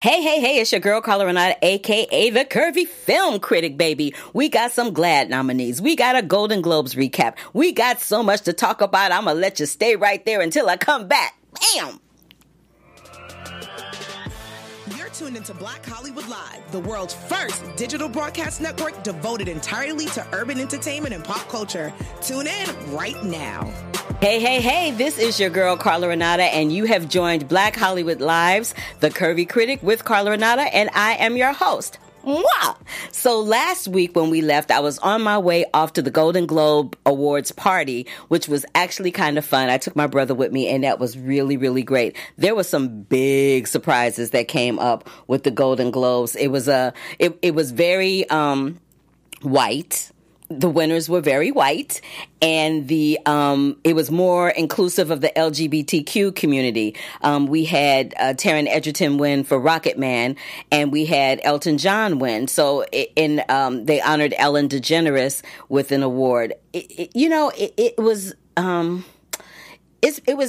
Hey, it's your girl, Carla Renata, a.k.a. the Curvy Film Critic, baby. We got some GLAAD nominees. We got a Golden Globes recap. We got so much to talk about. I'm going to let you stay right there until I come back. Bam! You're tuned into Black Hollywood Live, the world's first digital broadcast network devoted entirely to urban entertainment and pop culture. Tune in right now. Hey, this is your girl, Carla Renata, and you have joined Black Hollywood Live's The Curvy Critic with Carla Renata, and I am your host. Mwah! So last week when we left, I was on my way off to the Golden Globe Awards party, which was actually kind of fun. I took my brother with me, and that was really, really great. There were some big surprises that came up with the Golden Globes. It was very white. The winners were very white, and the it was more inclusive of the LGBTQ community. We had Taron Egerton win for Rocketman, and we had Elton John win. So, they honored Ellen DeGeneres with an award. It was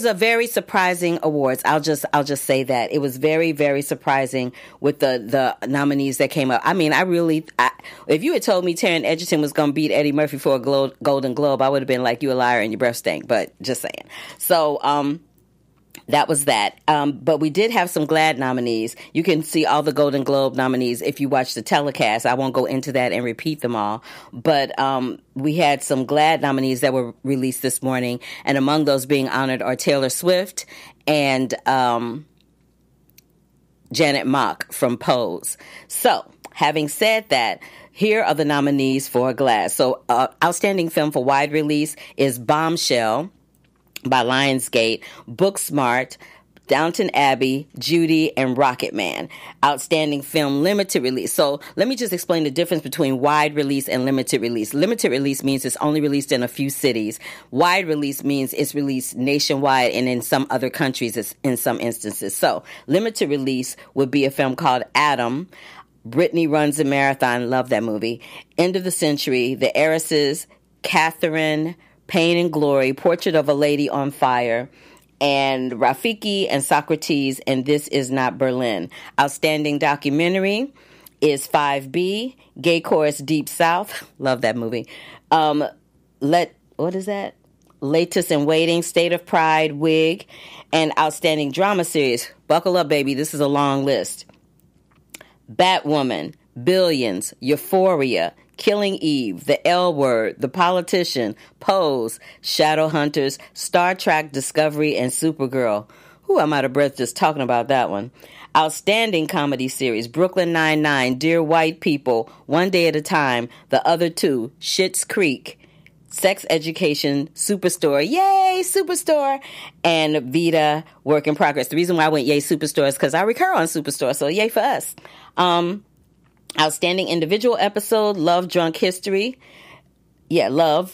a very surprising awards. I'll just say that it was very, very surprising with the nominees that came up. I mean, if you had told me Taron Egerton was going to beat Eddie Murphy for a Golden Globe, I would have been like, you a liar and your breath stank. But just saying. So, that was that. But we did have some GLAAD nominees. You can see all the Golden Globe nominees if you watch the telecast. I won't go into that and repeat them all. But we had some GLAAD nominees that were released this morning. And among those being honored are Taylor Swift and Janet Mock from Pose. So, having said that, here are the nominees for GLAAD. So, Outstanding Film for Wide Release is Bombshell by Lionsgate, Booksmart, Downton Abbey, Judy, and Rocketman. Outstanding Film Limited Release. So let me just explain the difference between wide release and limited release. Limited release means it's only released in a few cities. Wide release means it's released nationwide and in some other countries in some instances. So limited release would be a film called Adam, Brittany Runs a Marathon, love that movie, End of the Century, The Heiresses, Catherine, Pain and Glory, Portrait of a Lady on Fire, and Rafiki and Socrates, and This Is Not Berlin. Outstanding Documentary is 5B, Gay Chorus, Deep South. Love that movie. What is that? Latest in Waiting, State of Pride, Wig, and Outstanding Drama Series. Buckle up, baby. This is a long list. Batwoman, Billions, Euphoria, Killing Eve, The L Word, The Politician, Pose, Shadowhunters, Star Trek Discovery, and Supergirl. Ooh, I'm out of breath just talking about that one. Outstanding Comedy Series, Brooklyn Nine-Nine, Dear White People, One Day at a Time, The Other Two, Schitt's Creek, Sex Education, Superstore, yay, Superstore, and Vita, Work in Progress. The reason why I went yay, Superstore is because I recur on Superstore, so yay for us. Outstanding Individual Episode, Love on Drunk History, Murdered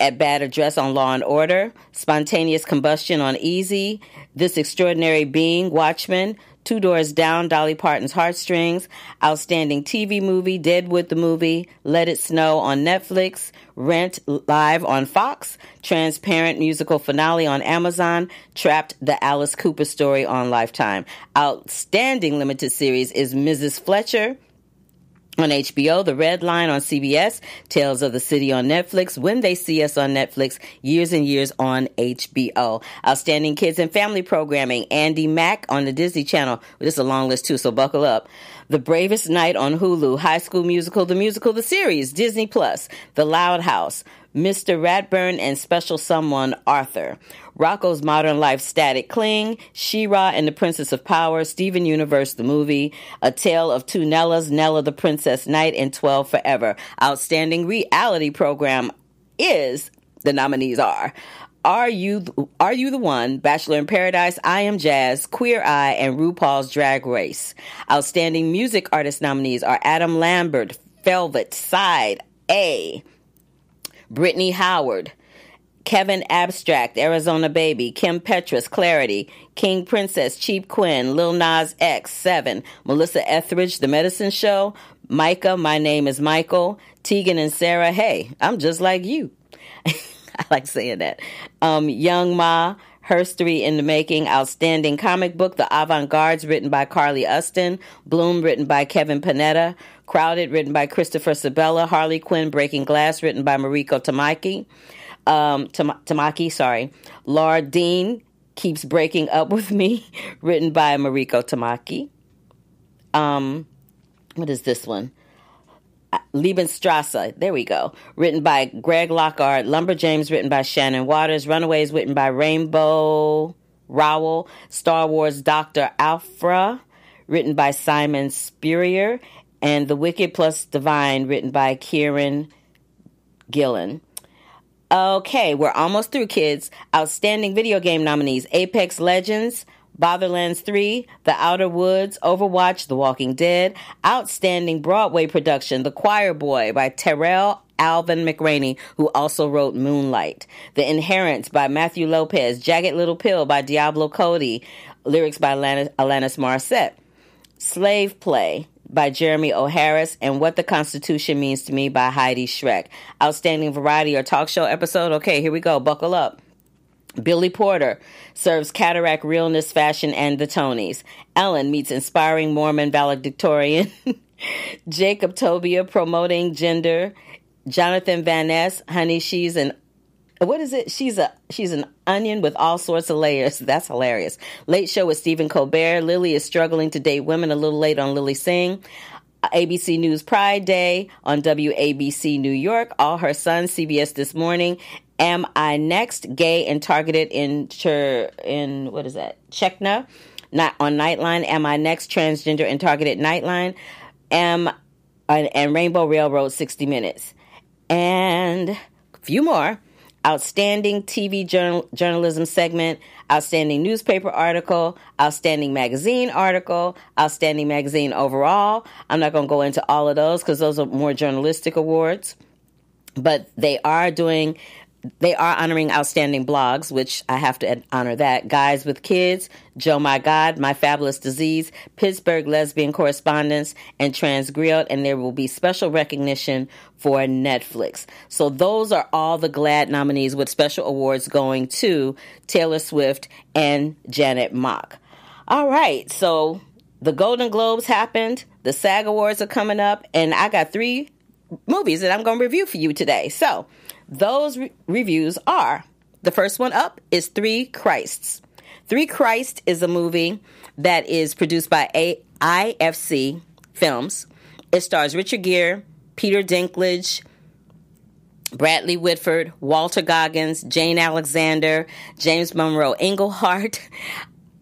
at Bad Address on Law and Order, Spontaneous Combustion on Easy, This Extraordinary Being, Watchmen, Two Doors Down, Dolly Parton's Heartstrings, Outstanding TV Movie, Deadwood the Movie, Let It Snow on Netflix, Rent Live on Fox, Transparent Musical Finale on Amazon, Trapped the Alice Cooper Story on Lifetime. Outstanding Limited Series is Mrs. Fletcher on HBO, The Red Line on CBS, Tales of the City on Netflix, When They See Us on Netflix, Years and Years on HBO. Outstanding Kids and Family Programming, Andy Mack on the Disney Channel. This is a long list too, so buckle up. The Bravest Night on Hulu, High School Musical, the series, Disney Plus, The Loud House, Mr. Ratburn and Special Someone, Arthur, Rocco's Modern Life, Static Cling, She-Ra and the Princess of Power, Steven Universe, the movie, A Tale of Two Nellas, Nella the Princess Knight, and 12 Forever. Outstanding Reality Program the nominees Are You the One, Bachelor in Paradise, I Am Jazz, Queer Eye, and RuPaul's Drag Race. Outstanding Music Artist nominees are Adam Lambert, Velvet, Side A, Brittany Howard, Kevin Abstract, Arizona Baby, Kim Petras, Clarity, King Princess, Cheap Quinn, Lil Nas X, Seven, Melissa Etheridge, The Medicine Show, Micah, My Name is Michael, Tegan and Sarah, Hey, I'm Just Like You. I like saying that. Young Ma, Herstory in the Making, Outstanding Comic Book, The Avant-Gardes, written by Carly Ustin, Bloom, written by Kevin Panetta, Crowded, written by Christopher Sabella, Harley Quinn, Breaking Glass, written by Mariko Tamaki. Laura Dean Keeps Breaking Up With Me, written by Mariko Tamaki. What is this one? Liebenstrasse, there we go, written by Greg Lockhart, Lumberjanes, written by Shannon Waters, Runaways, written by Rainbow Rowell, Star Wars Dr. Afra, written by Simon Spurrier, and The Wicked Plus Divine, written by Kieran Gillen. Okay, we're almost through, kids. Outstanding video game nominees: Apex Legends, Borderlands 3, The Outer Woods, Overwatch, The Walking Dead. Outstanding Broadway production: The Choir Boy by Terrell Alvin McRaney, who also wrote Moonlight. The Inheritance by Matthew Lopez, Jagged Little Pill by Diablo Cody, lyrics by Alanis Morissette. Slave Play by Jeremy O'Harris, and What the Constitution Means to Me by Heidi Schreck. Outstanding variety or talk show episode. Okay, here we go. Buckle up. Billy Porter serves cataract, realness, fashion, and the Tonys. Ellen meets inspiring Mormon valedictorian. Jacob Tobia, promoting gender. Jonathan Van Ness, honey, she's an, what is it? She's an onion with all sorts of layers. That's hilarious. Late Show with Stephen Colbert. Lily is struggling to date women. A Little Late on Lily Singh. ABC News Pride Day on WABC New York. All Her Sons, CBS This Morning. Am I Next? Gay and Targeted Chechnya. Not on Nightline. Am I Next? Transgender and Targeted, Nightline. And Rainbow Railroad, 60 Minutes. And a few more. Outstanding TV journalism segment. Outstanding newspaper article. Outstanding magazine article. Outstanding magazine overall. I'm not going to go into all of those because those are more journalistic awards. But they are honoring outstanding blogs, which I have to honor that. Guys with Kids, Joe My God, My Fabulous Disease, Pittsburgh Lesbian Correspondence, and Transgrilled, and there will be special recognition for Netflix. So those are all the GLAAD nominees, with special awards going to Taylor Swift and Janet Mock. All right, so the Golden Globes happened, the SAG Awards are coming up, and I got 3 movies that I'm going to review for you today. So those reviews are, the first one up is Three Christs. Three Christs is a movie that is produced by IFC Films. It stars Richard Gere, Peter Dinklage, Bradley Whitford, Walter Goggins, Jane Alexander, James Monroe Englehart,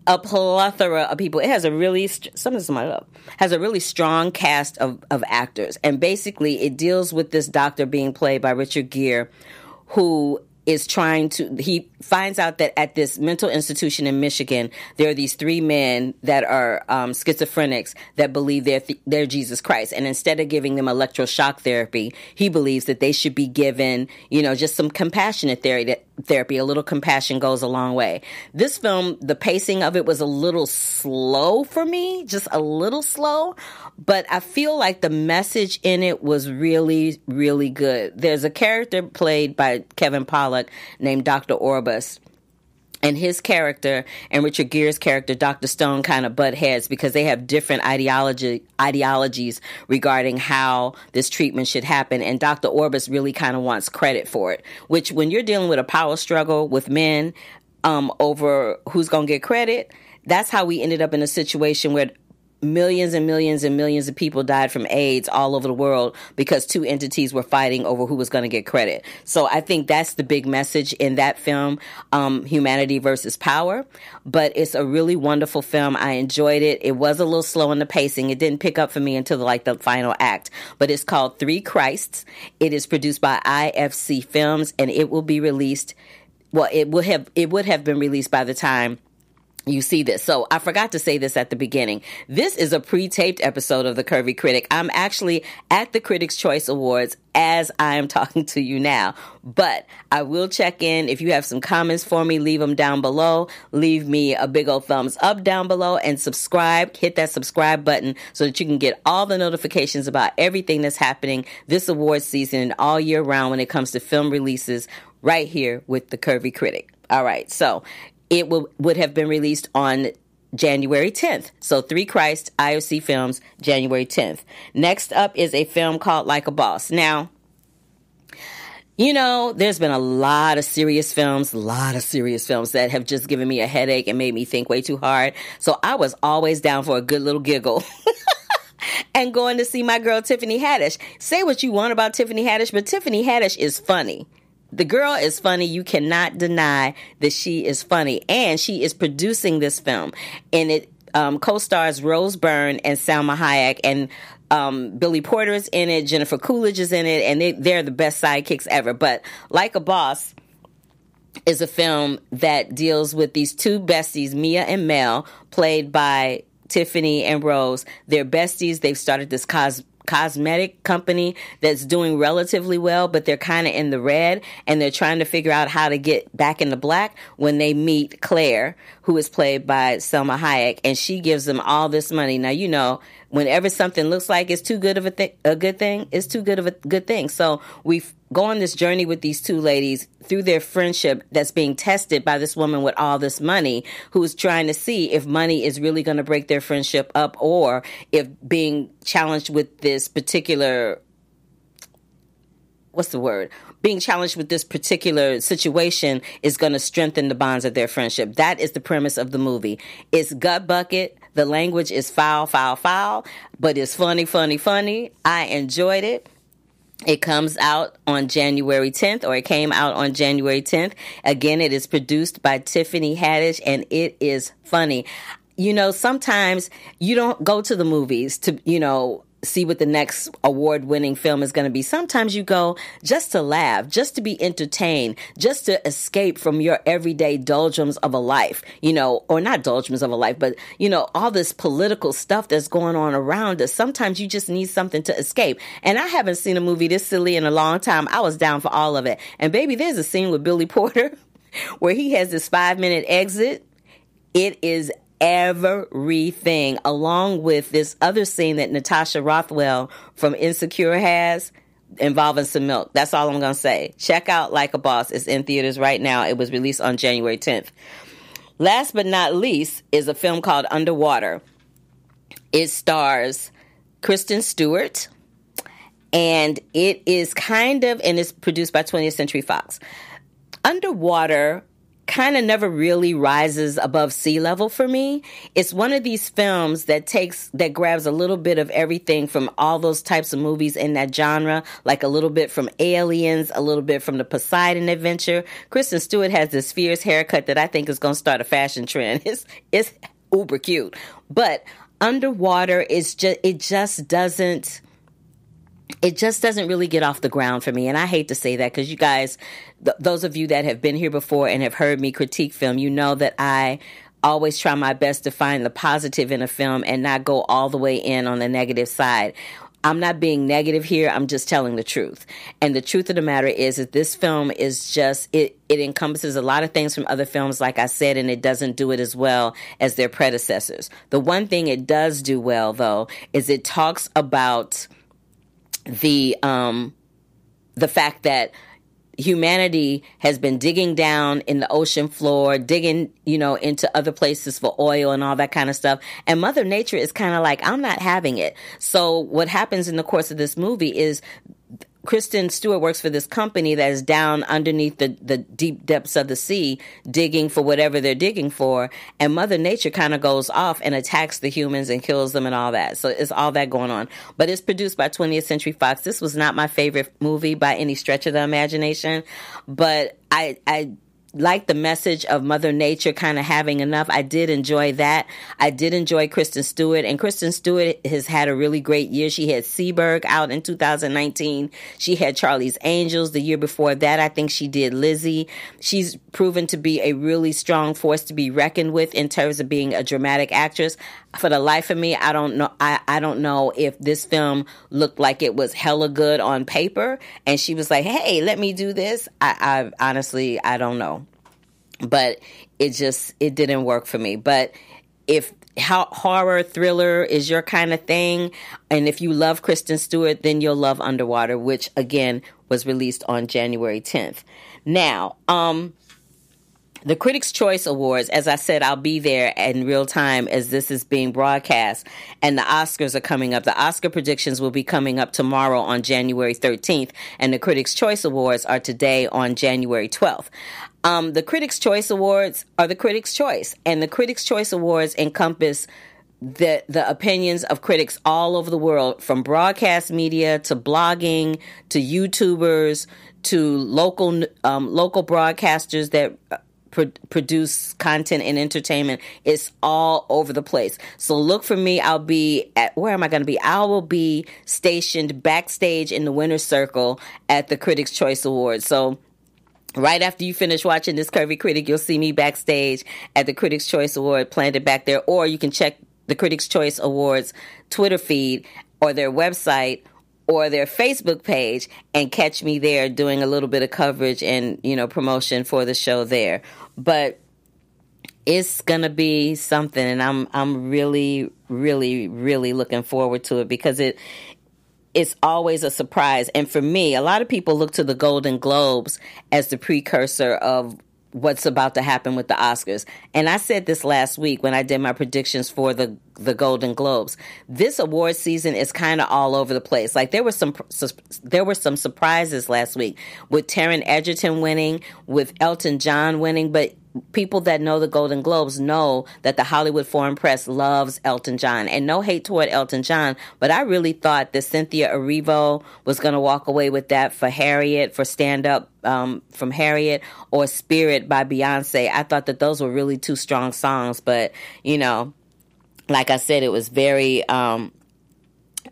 a plethora of people. It has a really strong cast of actors. And basically, it deals with this doctor being played by Richard Gere, who is he finds out that at this mental institution in Michigan, there are these 3 men that are schizophrenics that believe they're Jesus Christ. And instead of giving them electroshock therapy, he believes that they should be given, just some compassionate therapy. A little compassion goes a long way. This film, the pacing of it was a little slow for me, just a little slow, but I feel like the message in it was really, really good. There's a character played by Kevin Pollak named Dr. Orbus, and his character and Richard Gere's character, Dr. Stone, kind of butt heads because they have different ideologies regarding how this treatment should happen, and Dr. Orbus really kind of wants credit for it, which when you're dealing with a power struggle with men over who's going to get credit, that's how we ended up in a situation where millions and millions and millions of people died from AIDS all over the world because 2 entities were fighting over who was going to get credit. So I think that's the big message in that film, Humanity versus Power. But it's a really wonderful film. I enjoyed it. It was a little slow in the pacing. It didn't pick up for me until the final act. But it's called Three Christs. It is produced by IFC Films, and it will be released. Well, it would have been released by the time you see this. So I forgot to say this at the beginning. This is a pre-taped episode of The Curvy Critic. I'm actually at the Critics' Choice Awards as I am talking to you now. But I will check in. If you have some comments for me, leave them down below. Leave me a big old thumbs up down below and subscribe. Hit that subscribe button so that you can get all the notifications about everything that's happening this awards season and all year round when it comes to film releases, right here with The Curvy Critic. All right, so it would have been released on January 10th. So Three Christ, IOC Films, January 10th. Next up is a film called Like a Boss. Now, you know, there's been a lot of serious films that have just given me a headache and made me think way too hard. So I was always down for a good little giggle. And going to see my girl Tiffany Haddish. Say what you want about Tiffany Haddish, but Tiffany Haddish is funny. The girl is funny. You cannot deny that she is funny. And she is producing this film. And it co-stars Rose Byrne and Salma Hayek. And Billy Porter is in it. Jennifer Coolidge is in it. And they're the best sidekicks ever. But Like a Boss is a film that deals with these two besties, Mia and Mel, played by Tiffany and Rose. They're besties. They've started this cosmetic company that's doing relatively well, but they're kind of in the red, and they're trying to figure out how to get back in the black when they meet Claire, who is played by Selma Hayek, and she gives them all this money. Now, you know, whenever something looks like it's too good of a good thing. So we go on this journey with these two ladies through their friendship that's being tested by this woman with all this money, who's trying to see if money is really going to break their friendship up, or if being challenged with this particular, being challenged with this particular situation is going to strengthen the bonds of their friendship. That is the premise of the movie. It's gut bucket. The language is foul, but it's funny. I enjoyed it. It comes out on January 10th, or it came out on January 10th. Again, it is produced by Tiffany Haddish, and it is funny. You know, sometimes you don't go to the movies to, you know, see what the next award-winning film is going to be. Sometimes you go just to laugh, just to be entertained, just to escape from your everyday doldrums of a life, you know, or not doldrums of a life, but, you know, all this political stuff that's going on around us. Sometimes you just need something to escape. And I haven't seen a movie this silly in a long time. I was down for all of it. And baby, there's a scene with Billy Porter where he has this 5-minute exit. It is everything, along with this other scene that Natasha Rothwell from Insecure has involving some milk. That's all I'm going to say. Check out Like a Boss. It's in theaters right now. It was released on January 10th. Last but not least is a film called Underwater. It stars Kristen Stewart, and it is it's produced by 20th Century Fox. Underwater kind of never really rises above sea level for me. It's one of these films that grabs a little bit of everything from all those types of movies in that genre, like a little bit from Aliens, a little bit from the Poseidon Adventure. Kristen Stewart has this fierce haircut that I think is going to start a fashion trend. It's uber cute. But Underwater is it just doesn't really get off the ground for me. And I hate to say that, because you guys, those of you that have been here before and have heard me critique film, you know that I always try my best to find the positive in a film and not go all the way in on the negative side. I'm not being negative here. I'm just telling the truth. And the truth of the matter is that this film is just, it encompasses a lot of things from other films, like I said, and it doesn't do it as well as their predecessors. The one thing it does do well, though, is it talks about the fact that humanity has been digging down in the ocean floor, digging, you know, into other places for oil and all that kind of stuff. And Mother Nature is kind of like, I'm not having it. So what happens in the course of this movie is Kristen Stewart works for this company that is down underneath the deep depths of the sea, digging for whatever they're digging for. And Mother Nature kind of goes off and attacks the humans and kills them and all that. So it's all that going on. But it's produced by 20th Century Fox. This was not my favorite movie by any stretch of the imagination, but I like the message of Mother Nature kind of having enough. I did enjoy that. I did enjoy Kristen Stewart, and Kristen Stewart has had a really great year. She had Seberg out in 2019. She had Charlie's Angels the year before that. I think she did Lizzie. She's proven to be a really strong force to be reckoned with in terms of being a dramatic actress. For the life of me, I don't know. I don't know if this film looked like it was hella good on paper and she was like, hey, let me do this. I honestly, I don't know. But it didn't work for me. But if horror thriller is your kind of thing, and if you love Kristen Stewart, then you'll love Underwater, which again was released on January 10th. Now, The Critics' Choice Awards, as I said, I'll be there in real time as this is being broadcast, and the Oscars are coming up. The Oscar predictions will be coming up tomorrow on January 13th, and the Critics' Choice Awards are today on January 12th. The Critics' Choice Awards are the Critics' Choice, and the Critics' Choice Awards encompass the opinions of critics all over the world, from broadcast media to blogging to YouTubers to local broadcasters that produce content and entertainment. It's all over the place. So look for me. I'll be at, where am I going to be? I will be stationed backstage in the winner's circle at the Critics' Choice Awards. So right after you finish watching this Curvy Critic, you'll see me backstage at the Critics' Choice Award planted back there, or you can check the Critics' Choice Awards Twitter feed or their website or their Facebook page and catch me there doing a little bit of coverage and, you know, promotion for the show there. But it's going to be something, and I'm really, really, really looking forward to it because it's always a surprise. And for me, a lot of people look to the Golden Globes as the precursor of what's about to happen with the Oscars. And I said this last week when I did my predictions for the Golden Globes. This award season is kind of all over the place. Like there were some surprises last week with Taron Egerton winning, with Elton John winning, but people that know the Golden Globes know that the Hollywood Foreign Press loves Elton John, and no hate toward Elton John, but I really thought that Cynthia Erivo was going to walk away with that for Harriet, for Stand Up from Harriet, or Spirit by Beyonce. I thought that those were really two strong songs, but, you know, like I said, it was very,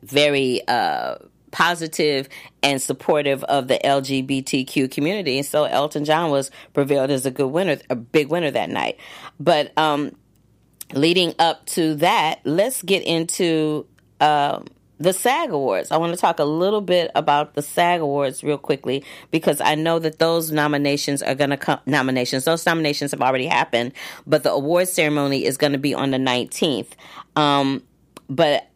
very positive and supportive of the LGBTQ community. So Elton John was prevailed as a big winner that night. But leading up to that, let's get into the SAG Awards. I want to talk a little bit about the SAG Awards real quickly because I know that those nominations are going to come. Those nominations have already happened, but the award ceremony is going to be on the 19th. But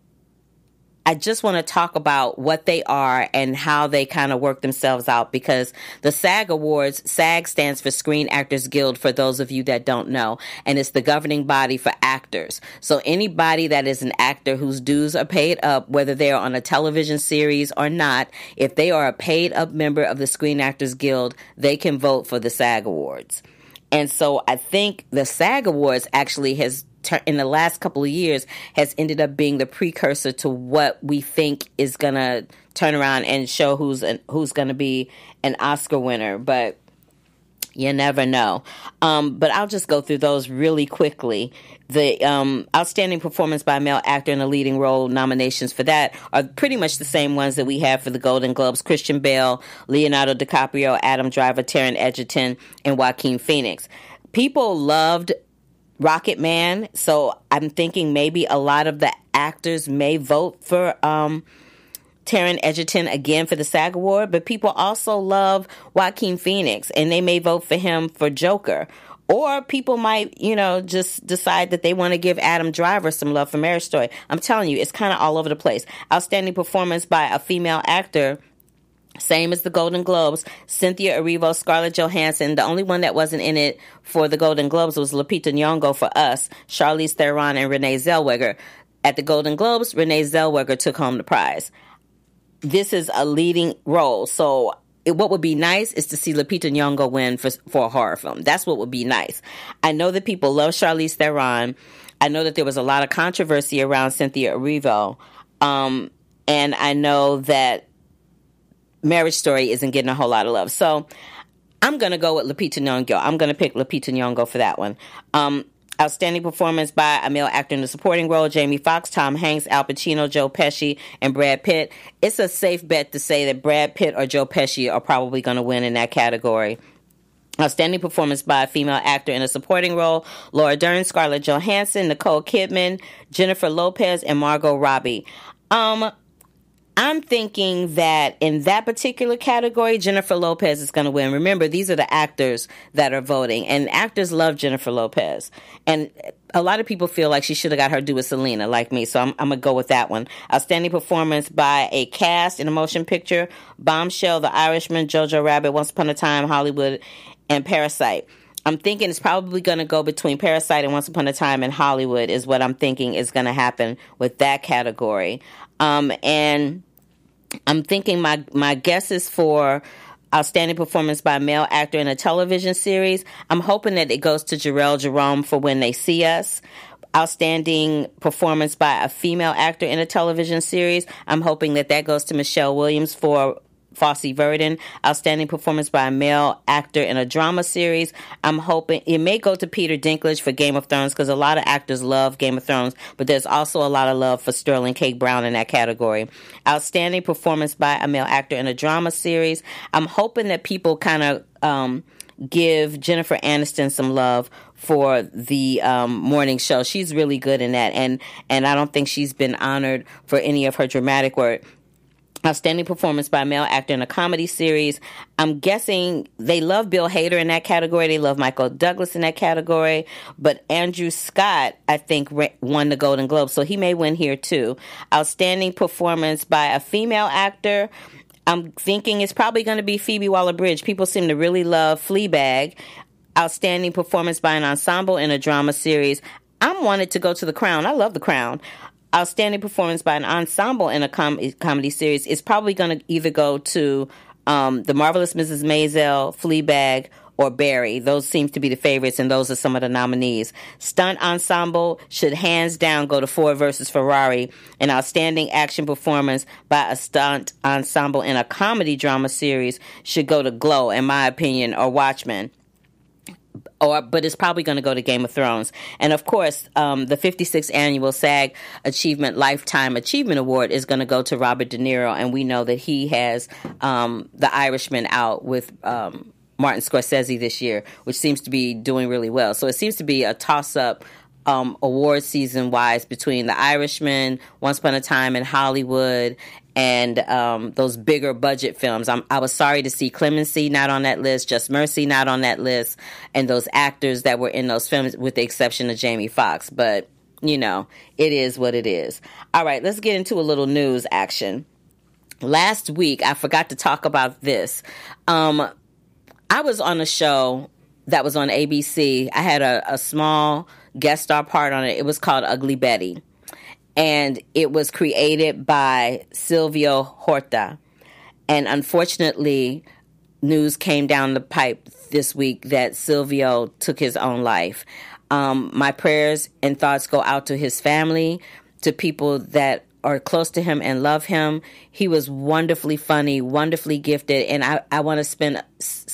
I just want to talk about what they are and how they kind of work themselves out, because the SAG Awards, SAG stands for Screen Actors Guild, for those of you that don't know, and it's the governing body for actors. So anybody that is an actor whose dues are paid up, whether they're on a television series or not, if they are a paid up member of the Screen Actors Guild, they can vote for the SAG Awards. And so I think the SAG Awards actually has, in the last couple of years, has ended up being the precursor to what we think is going to turn around and show who's going to be an Oscar winner. But you never know. But I'll just go through those really quickly. The Outstanding Performance by a Male Actor in a Leading Role nominations for that are pretty much the same ones that we have for the Golden Globes. Christian Bale, Leonardo DiCaprio, Adam Driver, Taron Egerton, and Joaquin Phoenix. People loved Rocketman, so I'm thinking maybe a lot of the actors may vote for Taron Egerton again for the SAG Award, but people also love Joaquin Phoenix, and they may vote for him for Joker. Or people might, you know, just decide that they want to give Adam Driver some love for Marriage Story. I'm telling you, it's kind of all over the place. Outstanding Performance by a Female Actor, same as the Golden Globes, Cynthia Erivo, Scarlett Johansson. The only one that wasn't in it for the Golden Globes was Lupita Nyong'o for Us, Charlize Theron, and Renee Zellweger. At the Golden Globes, Renee Zellweger took home the prize. This is a leading role, so what would be nice is to see Lupita Nyong'o win for a horror film. That's what would be nice. I know that people love Charlize Theron. I know that there was a lot of controversy around Cynthia Erivo, and I know that Marriage Story isn't getting a whole lot of love. So I'm going to go with Lupita Nyong'o. I'm going to pick Lupita Nyong'o for that one. Outstanding Performance by a Male Actor in a Supporting Role, Jamie Foxx, Tom Hanks, Al Pacino, Joe Pesci, and Brad Pitt. It's a safe bet to say that Brad Pitt or Joe Pesci are probably going to win in that category. Outstanding Performance by a Female Actor in a Supporting Role, Laura Dern, Scarlett Johansson, Nicole Kidman, Jennifer Lopez, and Margot Robbie. I'm thinking that in that particular category, Jennifer Lopez is going to win. Remember, these are the actors that are voting, and actors love Jennifer Lopez. And a lot of people feel like she should have got her due with Selena, like me, so I'm going to go with that one. Outstanding Performance by a Cast in a Motion Picture, Bombshell, The Irishman, Jojo Rabbit, Once Upon a Time, Hollywood, and Parasite. I'm thinking it's probably going to go between Parasite and Once Upon a Time in Hollywood is what I'm thinking is going to happen with that category. And I'm thinking my guess is for Outstanding Performance by a Male Actor in a Television Series. I'm hoping that it goes to Jerrell Jerome for When They See Us. Outstanding Performance by a Female Actor in a Television Series. I'm hoping that that goes to Michelle Williams for Fosse Verdon. Outstanding Performance by a Male Actor in a Drama Series. I'm hoping it may go to Peter Dinklage for Game of Thrones, because a lot of actors love Game of Thrones, but there's also a lot of love for Sterling K. Brown in that category. Outstanding Performance by a Male Actor in a Drama Series. I'm hoping that people kind of give Jennifer Aniston some love for the morning show. She's really good in that, and I don't think she's been honored for any of her dramatic work. Outstanding Performance by a Male Actor in a Comedy Series. I'm guessing they love Bill Hader in that category. They love Michael Douglas in that category. But Andrew Scott, I think, won the Golden Globe, so he may win here too. Outstanding Performance by a Female Actor. I'm thinking it's probably going to be Phoebe Waller-Bridge. People seem to really love Fleabag. Outstanding Performance by an Ensemble in a Drama Series. I'm wanted to go to The Crown. I love The Crown. Outstanding Performance by an Ensemble in a Comedy Series is probably going to either go to The Marvelous Mrs. Maisel, Fleabag, or Barry. Those seem to be the favorites, and those are some of the nominees. Stunt Ensemble should hands down go to Ford versus Ferrari. An Outstanding Action Performance by a Stunt Ensemble in a Comedy Drama Series should go to GLOW, in my opinion, or Watchmen. But it's probably going to go to Game of Thrones. And, of course, the 56th Annual SAG Achievement Lifetime Achievement Award is going to go to Robert De Niro, and we know that he has The Irishman out with Martin Scorsese this year, which seems to be doing really well. So it seems to be a toss-up award season-wise between The Irishman, Once Upon a Time in Hollywood, and those bigger budget films. I was sorry to see Clemency not on that list, Just Mercy not on that list, and those actors that were in those films with the exception of Jamie Foxx. But, you know, it is what it is. All right, let's get into a little news action. Last week, I forgot to talk about this. I was on a show that was on ABC. I had a small guest star part on it. It was called Ugly Betty. And it was created by Silvio Horta. And unfortunately, news came down the pipe this week that Silvio took his own life. My prayers and thoughts go out to his family, to people that are close to him and love him. He was wonderfully funny, wonderfully gifted. And I want to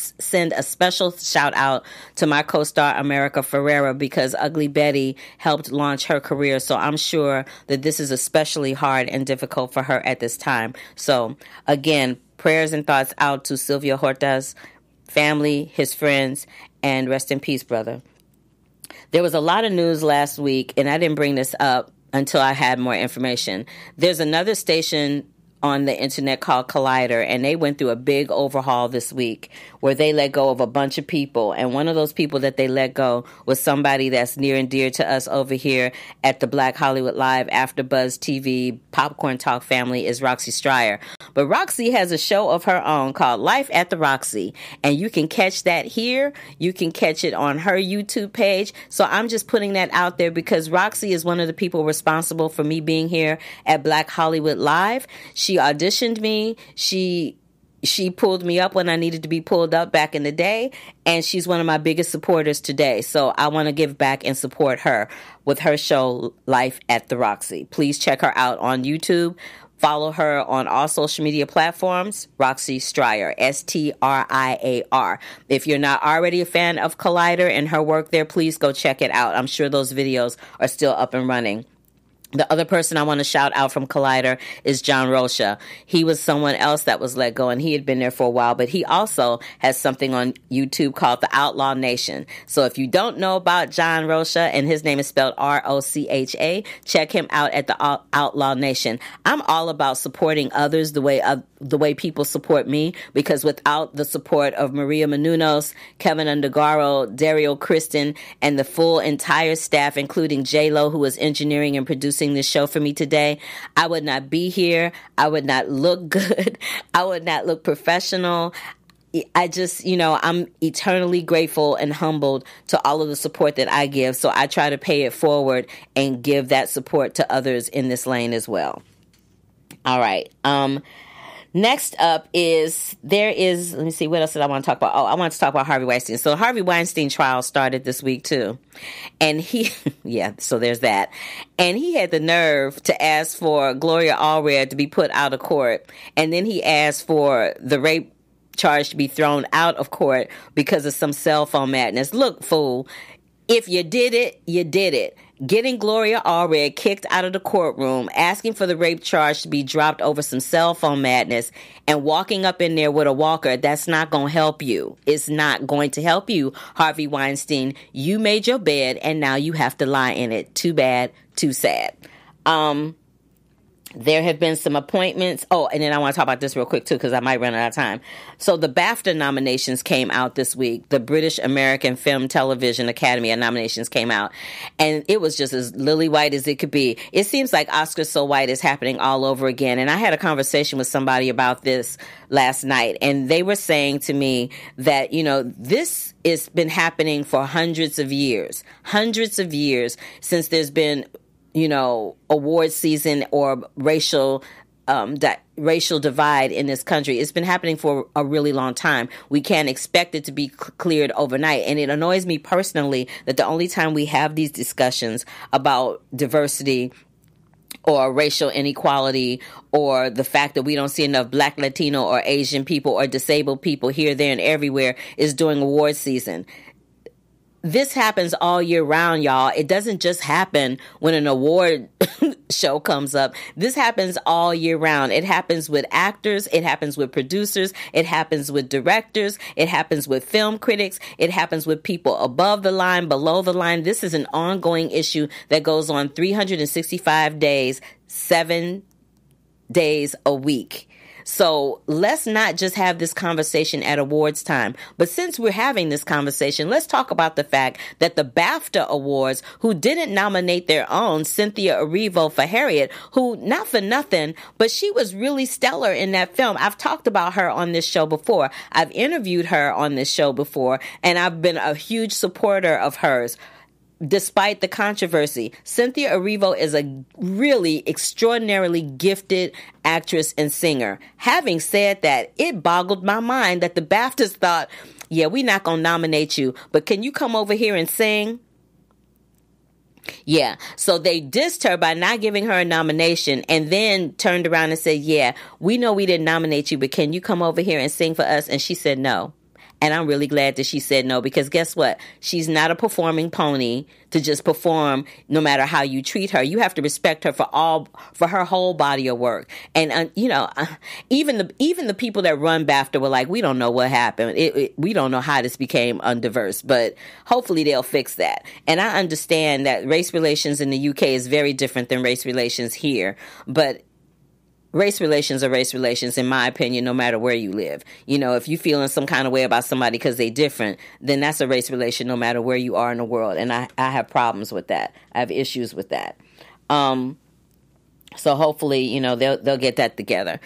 send a special shout out to my co-star America Ferrera, because Ugly Betty helped launch her career. So I'm sure that this is especially hard and difficult for her at this time. So again, prayers and thoughts out to Silvio Horta's family, his friends, and rest in peace, brother. There was a lot of news last week, and I didn't bring this up until I had more information. There's another station on the internet called Collider, and they went through a big overhaul this week where they let go of a bunch of people. And one of those people that they let go was somebody that's near and dear to us over here at the Black Hollywood Live, After Buzz TV, Popcorn Talk family, is Roxy Stryer. But Roxy has a show of her own called Life at the Roxy, and you can catch that here. You can catch it on her YouTube page. So I'm just putting that out there because Roxy is one of the people responsible for me being here at Black Hollywood Live. She auditioned me. She pulled me up when I needed to be pulled up back in the day, and she's one of my biggest supporters today. So I want to give back and support her with her show, Life at the Roxy. Please check her out on YouTube. Follow her on all social media platforms, Roxy Stryer, S-T-R-I-A-R. If you're not already a fan of Collider and her work there, please go check it out. I'm sure those videos are still up and running. The other person I want to shout out from Collider is John Rocha. He was someone else that was let go, and he had been there for a while, but he also has something on YouTube called The Outlaw Nation. So if you don't know about John Rocha, and his name is spelled R-O-C-H-A, check him out at The Outlaw Nation. I'm all about supporting others the way people support me, because without the support of Maria Menounos, Kevin Undergaro, Dario Kristen, and the full entire staff, including J-Lo, who is engineering and producing this show for me today, I would not be here. I would not look good. I would not look professional. I just, you know, I'm eternally grateful and humbled to all of the support that I give. So I try to pay it forward and give that support to others in this lane as well. All right. Next up is, let me see, what else did I want to talk about? Oh, I want to talk about Harvey Weinstein. So the Harvey Weinstein trial started this week too. And he, yeah, so there's that. And he had the nerve to ask for Gloria Allred to be put out of court. And then he asked for the rape charge to be thrown out of court because of some cell phone madness. Look, fool, if you did it, you did it. Getting Gloria Allred kicked out of the courtroom, asking for the rape charge to be dropped over some cell phone madness, and walking up in there with a walker, that's not going to help you. It's not going to help you, Harvey Weinstein. You made your bed, and now you have to lie in it. Too bad, too sad. There have been some appointments. Oh, and then I want to talk about this real quick, too, because I might run out of time. So the BAFTA nominations came out this week. The British American Film Television Academy nominations came out. And it was just as lily white as it could be. It seems like Oscars So White is happening all over again. And I had a conversation with somebody about this last night. And they were saying to me that, you know, this has been happening for hundreds of years since there's been, you know, award season or racial that racial divide in this country. It's been happening for a really long time. We can't expect it to be cleared overnight. And it annoys me personally that the only time we have these discussions about diversity or racial inequality or the fact that we don't see enough Black, Latino, or Asian people or disabled people here, there, and everywhere is during award season. This happens all year round, y'all. It doesn't just happen when an award show comes up. This happens all year round. It happens with actors. It happens with producers. It happens with directors. It happens with film critics. It happens with people above the line, below the line. This is an ongoing issue that goes on 365 days, 7 days a week. So let's not just have this conversation at awards time. But since we're having this conversation, let's talk about the fact that the BAFTA Awards, who didn't nominate their own, Cynthia Erivo for Harriet, who, not for nothing, but she was really stellar in that film. I've talked about her on this show before. I've interviewed her on this show before, and I've been a huge supporter of hers. Despite the controversy, Cynthia Erivo is a really extraordinarily gifted actress and singer. Having said that, it boggled my mind that the BAFTAs thought, yeah, we're not going to nominate you, but can you come over here and sing? Yeah, so they dissed her by not giving her a nomination and then turned around and said, yeah, we know we didn't nominate you, but can you come over here and sing for us? And she said no. And I'm really glad that she said no, because guess what? She's not a performing pony to just perform no matter how you treat her. You have to respect her for her whole body of work. And, you know, even the people that run BAFTA were like, we don't know what happened. We don't know how this became undiverse, but hopefully they'll fix that. And I understand that race relations in the UK is very different than race relations here, but race relations are race relations, in my opinion, no matter where you live. You know, if you feel in some kind of way about somebody because they're different, then that's a race relation no matter where you are in the world. And I have problems with that. I have issues with that. So hopefully, you know, they'll get that together.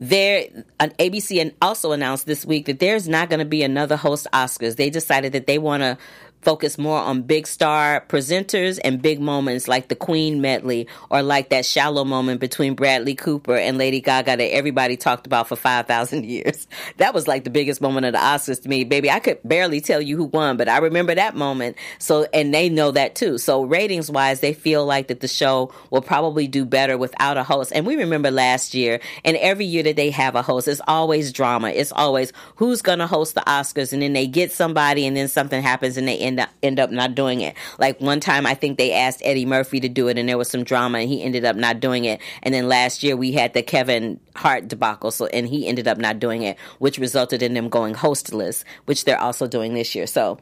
ABC also announced this week that there's not going to be another host Oscars. They decided that they want to focus more on big star presenters and big moments like the Queen medley or like that shallow moment between Bradley Cooper and Lady Gaga that everybody talked about for 5,000 years. That was like the biggest moment of the Oscars to me. Baby, I could barely tell you who won, but I remember that moment. So, and they know that too. So ratings wise, they feel like that the show will probably do better without a host. And we remember last year and every year that they have a host, it's always drama. It's always who's going to host the Oscars, and then they get somebody and then something happens and they end up not doing it. Like one time, I think they asked Eddie Murphy to do it and there was some drama and he ended up not doing it. And then last year we had the Kevin Hart debacle, and he ended up not doing it, which resulted in them going hostless, which they're also doing this year. So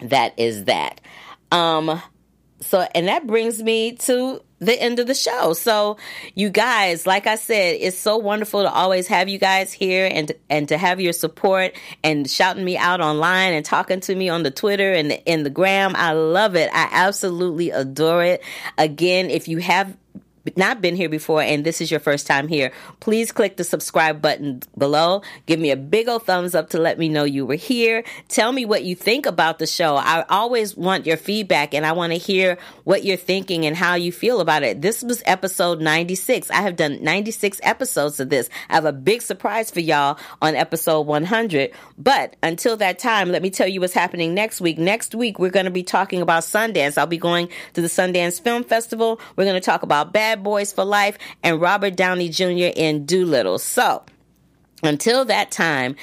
that is that. And that brings me to the end of the show. So you guys, like I said, it's so wonderful to always have you guys here and to have your support and shouting me out online and talking to me on the Twitter and the gram. I love it. I absolutely adore it. Again, if you have not been here before and this is your first time here, please click the subscribe button below. Give me a big old thumbs up to let me know you were here. Tell me what you think about the show. I always want your feedback and I want to hear what you're thinking and how you feel about it. This was episode 96. I have done 96 episodes of this. I have a big surprise for y'all on episode 100. But until that time, let me tell you what's happening next week. Next week, we're going to be talking about Sundance. I'll be going to the Sundance Film Festival. We're going to talk about Bad Boys for Life and Robert Downey Jr. in Doolittle. So, until that time,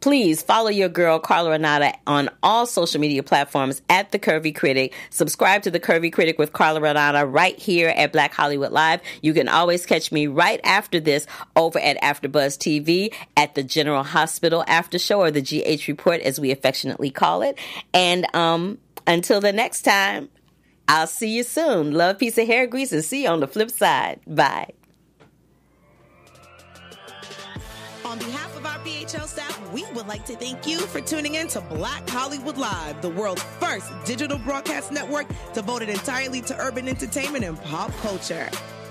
please follow your girl, Carla Renata, on all social media platforms at The Curvy Critic. Subscribe to The Curvy Critic with Carla Renata right here at Black Hollywood Live. You can always catch me right after this over at AfterBuzz TV at the General Hospital After Show, or the GH Report as we affectionately call it. And until the next time, I'll see you soon. Love, peace, and hair grease, and see you on the flip side. Bye. On behalf of our BHL staff, we would like to thank you for tuning in to Black Hollywood Live, the world's first digital broadcast network devoted entirely to urban entertainment and pop culture.